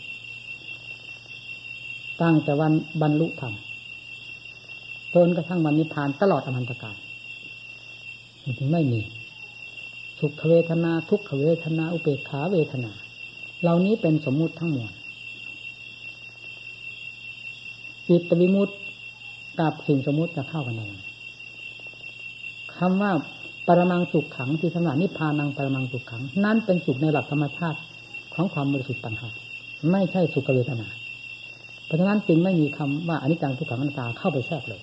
ตั้งแต่วันบรรลุธรรมจนกระทั่งวันนิพพานตลอดอนันตกาลถึงไม่มีสุขเวทนาทุกขเวทนาอุเบกขาเวทนาเหล่านี้เป็นสมมุติทั้งมวลจิตวิมุตติกับสิ่งสมมุติจะเข้ากันยังไงคำว่าปรมังสุขขังที่สำหรับนิพพานังปรมังสุขขังนั้นเป็นสุขในหลักธรรมชาติของความบริสุทธิ์ต่างหากไม่ใช่สุขเวทนาเพราะฉะนั้นจึงไม่มีคำว่าอนิจจังทุกขังอนัตตาเข้าไปแทรกเลย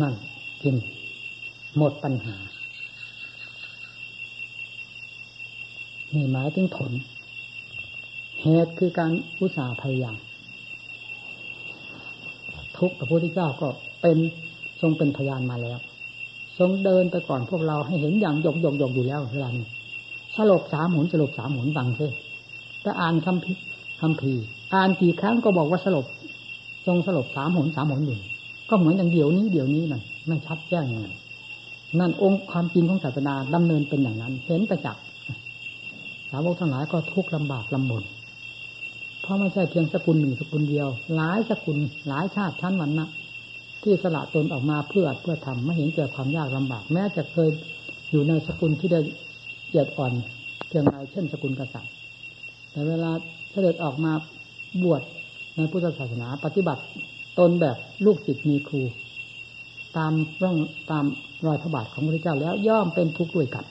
นั่นจึงหมดปัญหานี่หมายถึงผลเหตุคือการอุตสาห์พยายามทุกข์พระพุทธเจ้าก็เป็นทรงเป็นพยานมาแล้วทรงเดินไปก่อนพวกเราให้เห็นอย่างหยกๆๆอยู่แล้วเวลานี้สลบสามหนสลบสามหนฟังซิถ้าอ่านคำพีอ่านกี่ครั้งก็บอกว่าสลบทรงสลบสามหนสามหนอยู่ก็เหมือนอย่างเดี๋ยวนี้นั่นไม่ชัดแจ้งยังไงนั่นองค์ความจริงของศาสนาดำเนินเป็นอย่างนั้นเห็นประจักษ์สาวกทั้งหลายก็ทุกข์ลำบากลำบนเพราะไม่ใช่เพียงสกุลหนึ่งสกุลเดียวหลายสกุลหลายชาติชั้นวรรณะที่สละตนออกมาเพื่อทำไม่เห็นแก่ความยากลำบากแม้จะเคยอยู่ในสกุลที่ได้เกียรติอ่อนเพียงไรเช่นสกุลกษัตริย์แต่เวลาเสด็จออกมาบวชในพุทธศาสนาปฏิบัติตนแบบลูกศิษย์มีครูตามรอยพระบาทของพระพุทธเจ้าแล้วย่อมเป็นทุกข์ด้วยกัน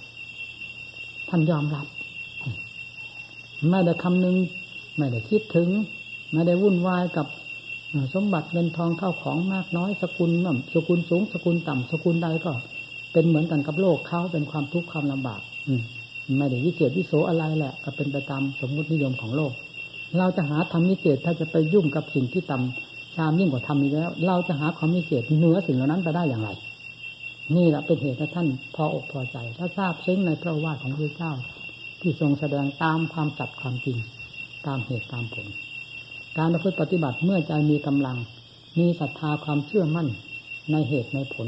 ท่านยอมรับไม่ได้คำนึงไม่ได้คิดถึงไม่ได้วุ่นวายกับสมบัติเงินทองเข้าของมากน้อยสกุลนั่นสกุลสูงสกุลต่ำสกุลใดก็เป็นเหมือนกันกับโลกเขาเป็นความทุกข์ความลำบากไม่ได้วิเศษวิโสอะไรแหละก็เป็นไปตามสมมตินิยมของโลกเราจะหาธรรมวิเศษถ้าจะไปยุ่งกับสิ่งที่ต่ำชามยิ่งกว่าธรรมนี้แล้วเราจะหาความวิเศษเหนือสิ่งเหล่านั้นไปได้อย่างไรนี่แหละเป็นเหตุที่ท่านพออกพอใจถ้าทราบซึ้งในพระวาทของพระเจ้าที่ทรงแสดงตามความสัตย์ความจริงตามเหตุตามผลการประพฤติปฏิบัติเมื่อใจมีกำลังมีศรัทธาความเชื่อมั่นในเหตุในผล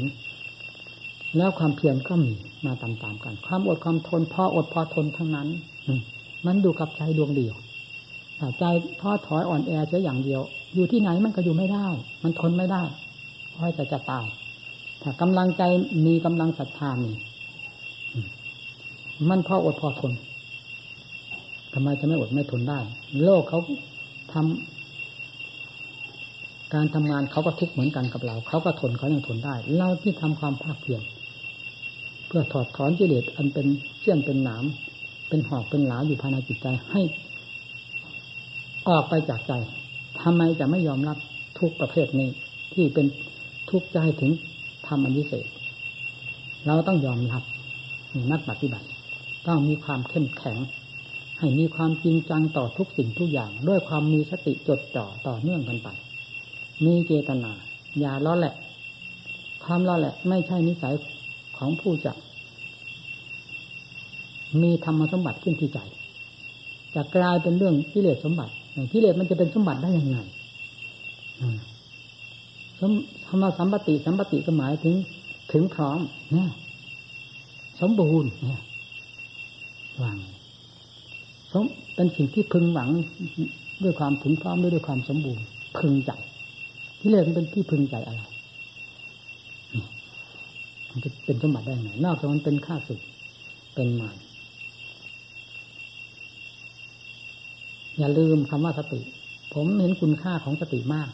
แล้วความเพียรก็มีมาตามๆกันความอดความทนพออดพอทนทั้งนั้นมันดูกับใจดวงเดียวใจท้อถอยอ่อนแอเฉยอย่างเดียวอยู่ที่ไหนมันก็อยู่ไม่ได้มันทนไม่ได้ค่อยจะตายถ้ากำลังใจมีกำลังศรัทธามี มันพออดพอทนทำไมจะไม่อดไม่ทนได้โลกเขาทำการทำงานเขาก็ทุกข์เหมือนกันกับเราเขาก็ทนเขายังทนได้เราที่ทำความภาคเพียรเพื่อถอดถอนกิเลสอันเป็นเชี่ยนเป็นหนามเป็นหอกเป็นหลาอยู่ภายในจิตใจให้ออกไปจากใจทำไมจะไม่ยอมรับทุกประเภทนี้ที่เป็นทุกข์จะให้ถึงธรรมอันวิเศษเราต้องยอมรับนักปฏิบัติต้องมีความเข้มแข็งให้มีความจริงจังต่อทุกสิ่งทุกอย่างด้วยความมีสติจดจ่อต่อเนื่องกันไปมีเจตนาอย่าล้อแหละความล้อแหละไม่ใช่นิสัยของผู้จะมีธรรมสมบัติขึ้นที่ใจจะกลายเป็นเรื่องกิเลสสมบัติกิเลสมันจะเป็นสมบัติได้ยังไงธรรมสัมปติสัมปติก็หมายถึงพร้อมเนี่ยสมบูรณ์เนี่ยหวังเป็นสิ่งที่พึงหวังด้วยความถึงพร้อมด้วยความสมบูรณ์พึงใจที่เรียกมันเป็นที่พึงใจอะไรมันจะเป็นสมบัติได้ไหนนอกจากมันเป็นข้าศึกเป็นมารอย่าลืมคำว่าสติผมเห็นคุณค่าของสติมาก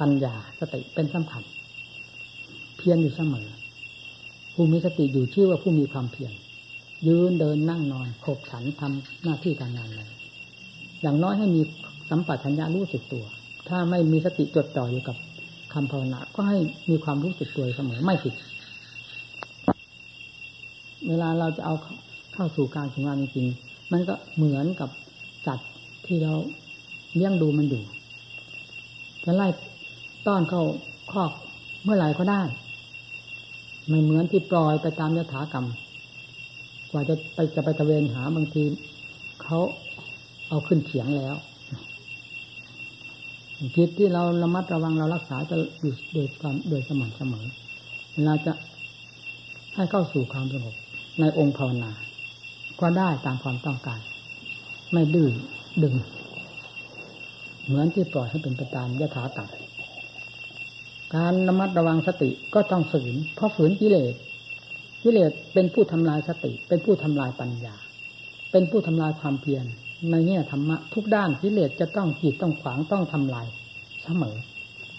ปัญญาสติเป็นสำคัญเพียรอยู่เสมอผู้มีสติอยู่ชื่อว่าผู้มีความเพียรยืนเดินนั่งนอนขบฉันทำหน้าที่การงานอะไรอย่างน้อยให้มีสัมปชัญญะรู้สึกตัวถ้าไม่มีสติจดจ่ออยู่กับคำภาวนาก็ให้มีความรู้สึกตัวเสมอไม่ผิดเวลาเราจะเอาเข้าสู่การทำงานจริงๆมันก็เหมือนกับสัตว์ที่เราเลี้ยงดูมันอยู่จะไล่ต้อนเข้าคอกเมื่อไหร่ก็ได้ไม่เหมือนที่ปล่อยไปตามยถากรรมกว่าจะไปตะเวนหาบางทีเขาเอาขึ้นเขียงแล้วจิตที่เราระมัดระวังเรารักษาจะอยู่โดยสม่ำเสมอเราจะให้เข้าสู่ความสงบในองค์ภาวนาก็ได้ตามความต้องการไม่ดื้อดึงเหมือนที่ปล่อยให้เป็นไปตามยถากรรมการระมัดระวังสติก็ต้องฝืนเพราะฝืนกิเลสเป็นผู้ทำลายสติเป็นผู้ทำลายปัญญาเป็นผู้ทำลายความเพียรในแง่ธรรมะทุกด้านกิเลสจะต้องขีดต้องขวางต้องทำลายเสมอ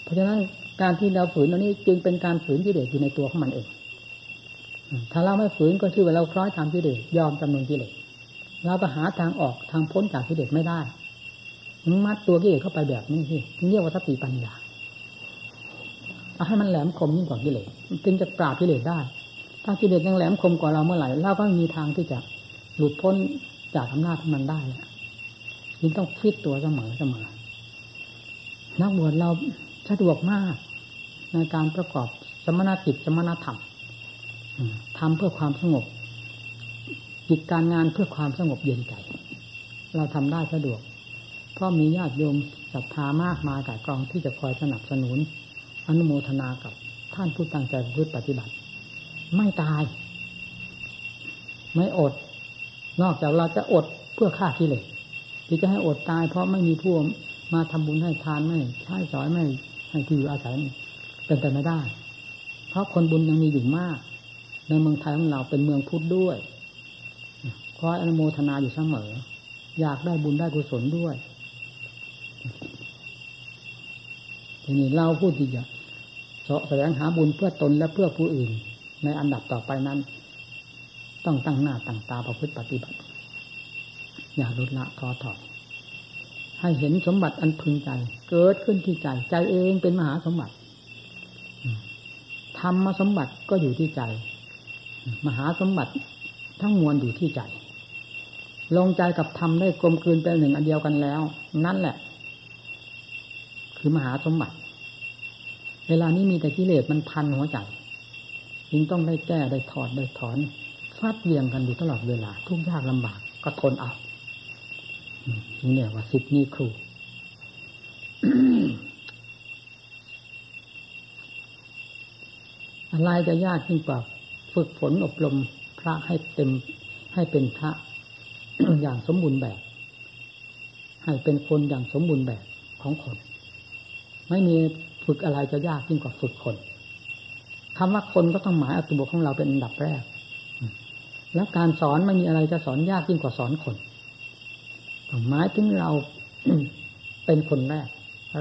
เพราะฉะนั้นการที่เราฝืนอันนี้จึงเป็นการฝืนกิเลสอยู่ในตัวของมันเองถ้าเราไม่ฝืนก็ชื่อว่าเราคล้อยตามกิเลสยอมจำนนกิเลสเราไปหาทางออกทางพ้นจากกิเลสไม่ได้มัดตัวกิเลสเข้าไปแบบนี้ที่เรียกว่าสติปัญญาเอาให้มันแหลมคมยิ่งกว่ากิเลสจึงจะปราบกิเลสได้ถ้ากิเลสยังแหลมคมกว่าเราเมื่อไหร่เราก็มีทางที่จะหลุดพ้นจากอำนาจของมันได้เนี่ยยิ่งต้องคิดตัวเสมอนักบวชเราสะดวกมากในการประกอบสมณกิจสมณธรรมทำเพื่อความสงบกิจการงานเพื่อความสงบเย็นใจเราทำได้สะดวกเพราะมีญาติโยมศรัทธามากมายก่ายกองที่จะคอยสนับสนุนอนุโมทนากับท่านผู้ตั้งใจประพฤติปฏิบัติไม่ตายไม่อดนอกจากเราจะอดเพื่อฆ่ากิเลสที่จะให้อดตายเพราะไม่มีผู้มาทำบุญให้ทานไม่ใช้สอยไม่ให้ที่อยู่อาศัยเป็นไปไม่ได้เพราะคนบุญยังมีอยู่มากในเมืองไทยของเราเป็นเมืองพุทธด้วยคอยอนุโมทนาอยู่เสมออยากได้บุญได้กุศลด้วยทีนี้เราพูดดีอ่ะแสวงหาบุญเพื่อตนและเพื่อผู้อื่นในอันดับต่อไปนั้นต้องตั้งหน้าตั้งตาประพฤติปฏิบัติอย่าลดละท้อถอยให้เห็นสมบัติอันพึงใจเกิดขึ้นที่ใจใจเองเป็นมหาสมบัติธรรมสมบัติก็อยู่ที่ใจมหาสมบัติทั้งมวลอยู่ที่ใจลงใจกับธรรมได้กลมกลืนเป็นหนึ่งอันเดียวกันแล้วนั่นแหละคือมหาสมบัติเวลานี้มีแต่กิเลสมันพันหัวใจยิ่งต้องได้แก้ได้ถอดได้ถอนฟาดเวียงกันอยู่ตลอดเวลาทุกยากลำบากก็ทนเอานี่เนี่ยว่าศิษย์นี่ครู อะไรจะยากยิ่งกว่าฝึกฝนอบรมพระให้เต็มให้เป็นพระ อย่างสมบูรณ์แบบให้เป็นคนอย่างสมบูรณ์แบบของคนไม่มีฝึกอะไรจะยากยิ่งกว่าฝึกคนคำว่าคนก็ต้องหมายเอาตัวของเราเป็นอันดับแรก แล้วการสอนไม่มีอะไรจะสอนยากยิ่งกว่าสอนคนหมายถึงเรา เป็นคนแรก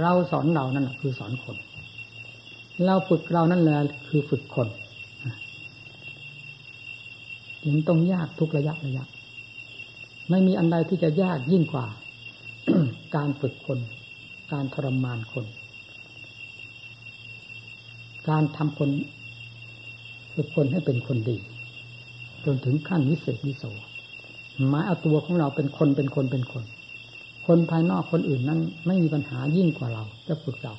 เราสอนเรานั่นแหละคือสอนคนเราฝึกเรานั่นแหละคือฝึกคนยิ่งต้องยากทุกระยะไม่มีอันใดที่จะยากยิ่งกว่า การฝึกคนการทรมานคนการทำคนฝึกคนให้เป็นคนดีจนถึงขั้นวิเศษวิโสหมายเอาตัวของเราเป็นคนคนภายนอกคนอื่นนั้นไม่มีปัญหายิ่งกว่าเราจะฝึกเรา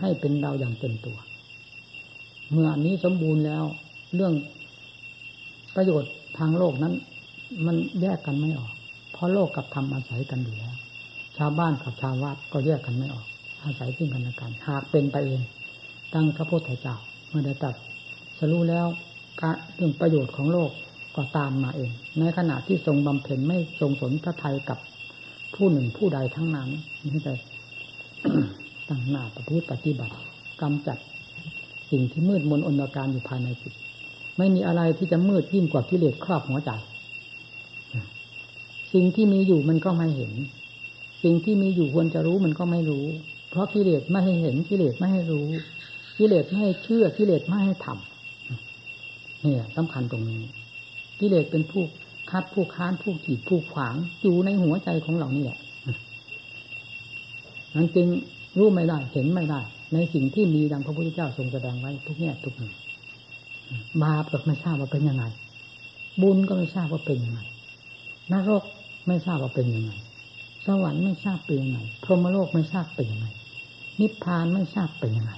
ให้เป็นเราอย่างเต็มตัวเมื่ออันนี้สมบูรณ์แล้วเรื่องประโยชน์ทางโลกนั้นมันแยกกันไม่ออกเพราะโลกกับธรรมอาศัยกันอยู่แล้วชาวบ้านกับชาววัดก็แยกกันไม่ออกอาศัยซึ่งกันและกันหากเป็นไปเองดังพระพุทธเจ้าเมื่อได้ตรัสรู้แล้วเรื่องประโยชน์ของโลกก็ตามมาเองในขณะที่ทรงบำเพ็ญไม่ทรงสนพระทัยกับผู้หนึ่งผู้ใดทั้งนั้นนี่แต่ ตั้งหน้าประพฤติปฏิบัติกำจัดสิ่งที่มืดมนอนตการอยู่ภายในจิตไม่มีอะไรที่จะมืดยิ่งกว่ากิเลสครอบหัวใจสิ่งที่มีอยู่มันก็ไม่เห็นสิ่งที่มีอยู่ควรจะรู้มันก็ไม่รู้เพราะกิเลสไม่ให้เห็นกิเลสไม่ให้รู้กิเลสไม่ให้เชื่อกิเลสไม่ให้ทำเนี่ยสำคัญตรงนี้กิเลสเป็นผู้คัดผู้ค้านผู้ขีดผู้ขวางอยู่ในหัวใจของเรานี่แหละนั้นจึงรู้ไม่ได้เห็นไม่ได้ในสิ่งที่มีดังพระพุทธเจ้าทรงแสดงไว้ทุกแง่ทุกมุมบาปก็ไม่ทราบว่าเป็นยังไงบุญก็ไม่ทราบว่าเป็นยังไงนรกไม่ทราบว่าเป็นยังไงสวรรค์ไม่ทราบเป็นยังไงพรหมโลกไม่ทราบเป็นยังไงนิพพานไม่ทราบเป็นยังไง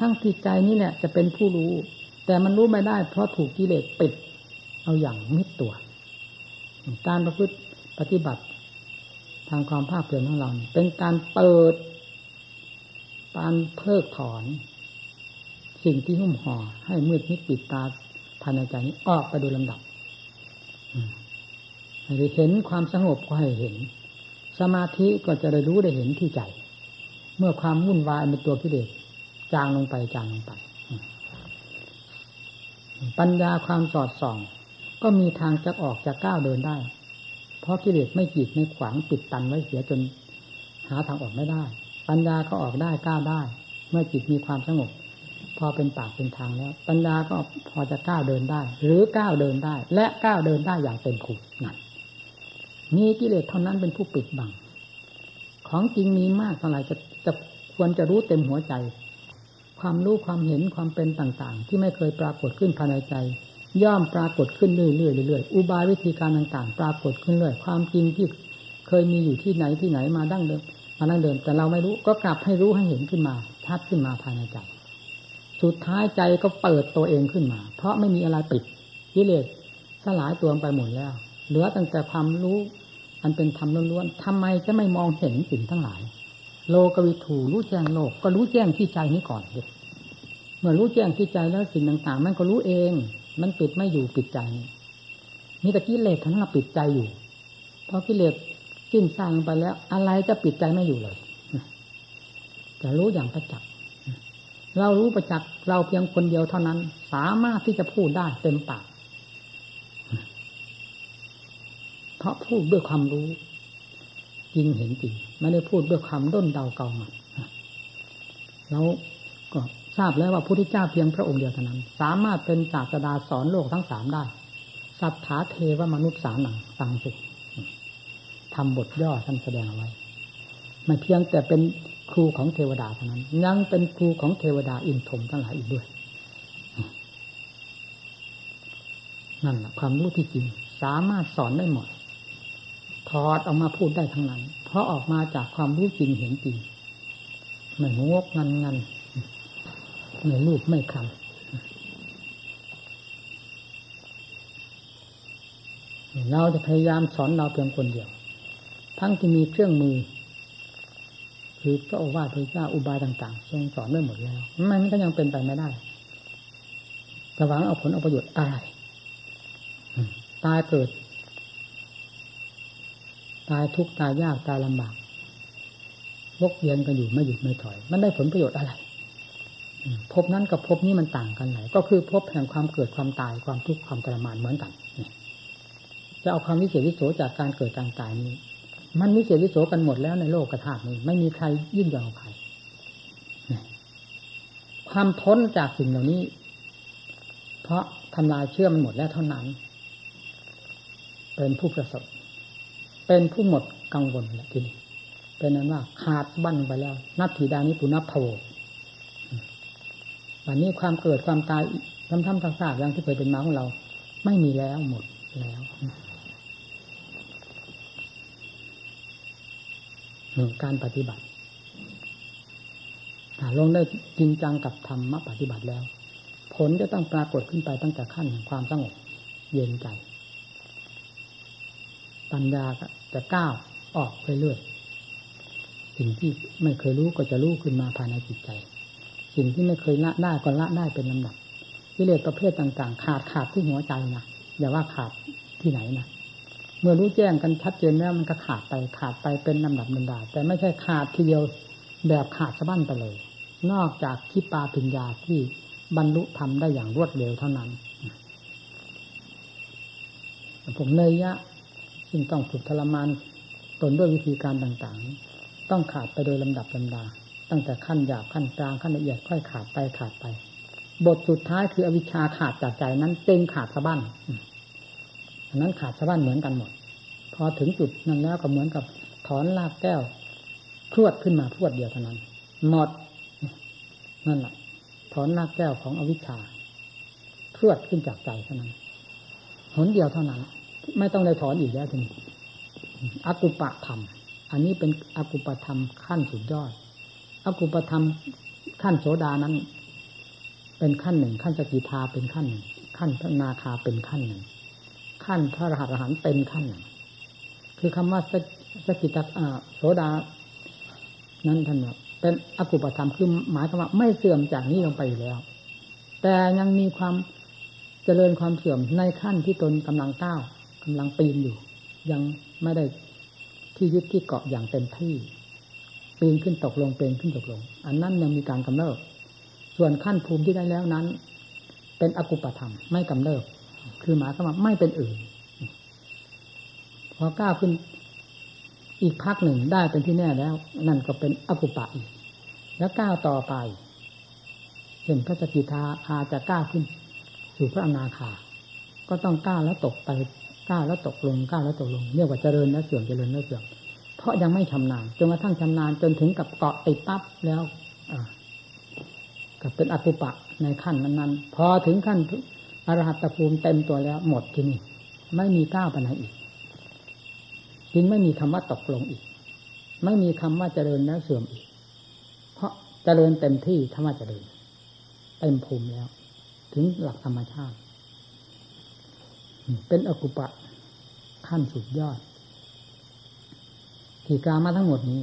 ทั้งที่ใจนี่แหละจะเป็นผู้รู้แต่มันรู้ไม่ได้เพราะถูกกิเลสปิดเอาอย่างมิดตัวการประพฤติปฏิบัติทางความภาคเพียรของเราเป็นการเปิดการเพิกถอนสิ่งที่หุ้มห่อให้มืดมิดปิดตาภายในใจนี้ออกไปโดยลำดับให้ได้เห็นความสงบก็ให้เห็นสมาธิก็จะได้รู้ได้เห็นที่ใจเมื่อความวุ่นวายเป็นตัวกิเลสจางลงไปปัญญาความสอดส่องก็มีทางจะออกจะก้าวเดินได้เพราะกิเลสไม่กีดไม่ขวางปิดตันไว้เสียจนหาทางออกไม่ได้ปัญญาก็ออกได้ก้าวได้เมื่อจิตมีความสงบพอเป็นปากเป็นทางแล้วปัญญาก็พอจะก้าวเดินได้หรือก้าวเดินได้และก้าวเดินได้อย่างเต็มขุมนั่นมีกิเลสเท่านั้นเป็นผู้ปิดบังของจริงมีมากเท่าไหร่จะควรจะรู้เต็มหัวใจความรู้ความเห็นความเป็นต่างๆที่ไม่เคยปรากฏขึ้นภายในใจย่อมปรากฏขึ้นเรื่อยๆอุบายวิธีการต่างๆปรากฏขึ้นเรื่อยความจริงที่เคยมีอยู่ที่ไหนมาดั้งเดิมแต่เราไม่รู้ก็กลับให้รู้ให้เห็นขึ้นมาชัดขึ้นมาภายในใจสุดท้ายใจก็เปิดตัวเองขึ้นมาเพราะไม่มีอะไรปิดกิเลสสลายตัวไปหมดแล้วเหลือตั้งแต่ความรู้อันเป็นธรรมล้วนๆทำไมจะไม่มองเห็นสิ่งทั้งหลายโลกวิถูรู้แจ้งโลกก็รู้แจ้งที่ใจนี้ก่อนเมื่อรู้แจ้งที่ใจแล้วสิ่งต่างๆมันก็รู้เองมันปิดไม่อยู่ปิดใจนี่แต่กิเลสทั้งนั้นปิดใจอยู่พอกิเลสสิ้นซากลงไปแล้วอะไรจะปิดใจไม่อยู่เลยจะรู้อย่างประจักษ์เรารู้ประจักษ์เราเพียงคนเดียวเท่านั้นสามารถที่จะพูดได้เต็มปากเพราะพูดด้วยความรู้จริงเห็นจริงไม่ได้พูดด้วยความด้นเดาเกาหมัดแล้วก็ทราบแล้วว่าพระพุทธเจ้าเพียงพระองค์เดียวเท่านั้นสามารถเป็นศาสดาสอนโลกทั้งสามได้สัทธาเทวมนุษย์สามหนังสังสุทำบทย่อท่านแสดงเอาไว้ไม่เพียงแต่เป็นครูของเทวดาเท่านั้นยังเป็นครูของเทวดาอินทร์ทั้งหลายอีกด้วยนั่นแหละความรู้ที่จริงสามารถสอนได้หมดถอดออกมาพูดได้ทั้งนั้นเพราะออกมาจากความรู้จริงเห็นจริงไม่งกงันไม่ลูกไม่คำเราจะพยายามสอนเราเพียงคนเดียวทั้งที่มีเครื่องมือคือพระโอวาทพระเจ้าอุบายต่างๆทรงสอนได้หมดแล้วมันก็ยังเป็นไปไม่ได้จะหวังเอาผลเอาประโยชน์อะไรตายเกิดตายทุกข์ตายยากตายลำบากวกเวียนกันอยู่ไม่หยุดไม่ถอยมันได้ผลประโยชน์อะไร ภพนั้นกับภพนี้มันต่างกันไหนก็คือภพแห่งความเกิดความตายความทุกข์ความทรมานเหมือนกันจะเอาความวิเศษวิโสจากการเกิดการตายนี้มันวิเศษวิโสกันหมดแล้วในโลกธาตุนี้ไม่มีใครยิ่งยาวใครความพ้นจากสิ่งเหล่านี้เพราะทำลายเชื่อมันหมดแล้วเท่านั้นเป็นผู้ประสบเป็นผู้หมดกังวลแล้วทีนี้เป็นนั้นว่าขาดบั้นไปแล้วนัตถิดานิปุณัพพโววันนี้ความเกิดความตายซ้ำๆซากๆอย่างที่เคยเป็นมาของเราไม่มีแล้วหมดแล้วหนึ่งการปฏิบัติถ้าลงได้จริงจังกับธรรมปฏิบัติแล้วผลจะต้องปรากฏขึ้นไปตั้งแต่ขั้นแห่งความสงบเย็นใจปัญญาจะก้าวออกเรื่อยๆสิ่งที่ไม่เคยรู้ก็จะรู้ขึ้นมาภายในจิตใจสิ่งที่ไม่เคยละได้ก็ละได้เป็นลำดับกิเลสประเภทต่างๆขาดที่หัวใจนะอย่าว่าขาดที่ไหนนะเมื่อรู้แจ้งกันชัดเจนแล้วมันก็ขาดไปเป็นลำดับลำดาแต่ไม่ใช่ขาดทีเดียวแบบขาดสะบั้นไปเลยนอกจากคิปาปัญญาที่บรรลุธรรมได้อย่างรวดเร็วเท่านั้นผมเนยยะซึ่งต้องฝึกทรมานตนด้วยวิธีการต่างๆต้องขาดไปโดยลำดับลำดาตั้งแต่ขั้นหยาบขั้นกลางขั้นละเอียดค่อยขาดไปบทสุดท้ายคืออวิชชาขาดจากใจนั้นเต็มขาดสะบั้นอันนั้นขาดสะบั้นเหมือนกันหมดพอถึงจุดนั้นแล้วก็เหมือนกับถอนรากแก้วพรวดขึ้นมาพรวดเดียวเท่านั้นหมดนั่นแหละถอนรากแก้วของอวิชชาพรวดขึ้นจากใจเท่านั้นหนเดียวเท่านั้นไม่ต้องได้ถอนอีกแล้วทีนี้อกุปะธรรมอันนี้เป็นอกุปะธรรมขั้นสุดยอดอกุปะธรรมขั้นโสดานั้นเป็นขั้นหนึ่งขั้นสกิทาเป็นขั้นหนึ่งขั้นพระนาคาเป็นขั้นหนึ่งขั้นพระอรหันต์เป็นขั้นหนึ่งคือคำว่าสกิทาโสดานั้นท่านบอกเป็นอกุปธรรมคือหมายความว่าไม่เสื่อมจากนี้ลงไปอยู่แล้วแต่ยังมีความเจริญความเสื่อมในขั้นที่ตนกำลังก้าวกำลังปีนอยู่ยังไม่ได้ที่ยึดที่เกาะอย่างเต็มที่ปีนขึ้นตกลงปีนขึ้นตกลงอันนั้นยังมีการกำเริบส่วนขั้นภูมิที่ได้แล้วนั้นเป็นอกุปธรรมไม่กำเริบคือหมายความว่าไม่เป็นอื่นพอก้าวขึ้นอีกพักหนึ่งได้เป็นที่แน่แล้วนั่นก็เป็นอกุปะอีกแล้วก้าวต่อไปเห็นพระสกิทาคาจะก้าวขึ้นสู่พระอนาคาก็ต้องก้าวแล้วตกไปก้าวแล้วตกลงก้าวแล้วตกลงเรียกว่าเจริญแล้วเสื่อมเจริญแล้วเสื่อมเพราะยังไม่ชำนาญจนกระทั่งชำนาญจนถึงกับเกาะติดปั๊บแล้วก็เป็นอกุปะในขั้นนั้นๆพอถึงขั้นอรหัตตภูมิเต็มตัวแล้วหมดที่นี่ไม่มีก้าวไปไหนอีกจึงไม่มีคำว่าตกลงอีกไม่มีคำว่าเจริญแล้วเสื่อมอีกเพราะเจริญเต็มที่ธรรมะเจริญเต็มภูมิแล้วถึงหลักธรรมชาติเป็นอกุปะขั้นสุดยอดที่กล่าวมาทั้งหมดนี้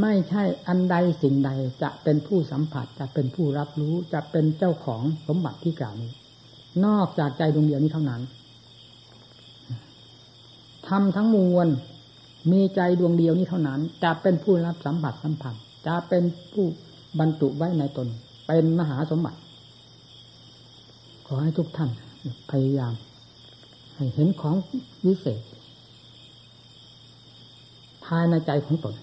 ไม่ใช่อันใดสิ่งใดจะเป็นผู้สัมผัสจะเป็นผู้รับรู้จะเป็นเจ้าของสมบัติที่กล่าวนี้นอกจากใจดวงเดียวนี้เท่านั้นธรรมทั้งมวลมีใจดวงเดียวนี้เท่านั้นจะเป็นผู้รับสัมผัสจะเป็นผู้บรรจุไว้ในตนเป็นมหาสมบัติขอให้ทุกท่านพยายามให้เห็นของวิเศษภายในใจของตน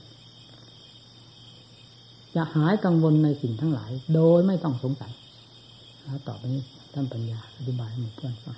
จะหายกังวลในสิ่งทั้งหลายโดยไม่ต้องสงสัยแล้วต่อไปนี้ท่านปัญญาอธิบายให้หมู่เพื่อนฟัง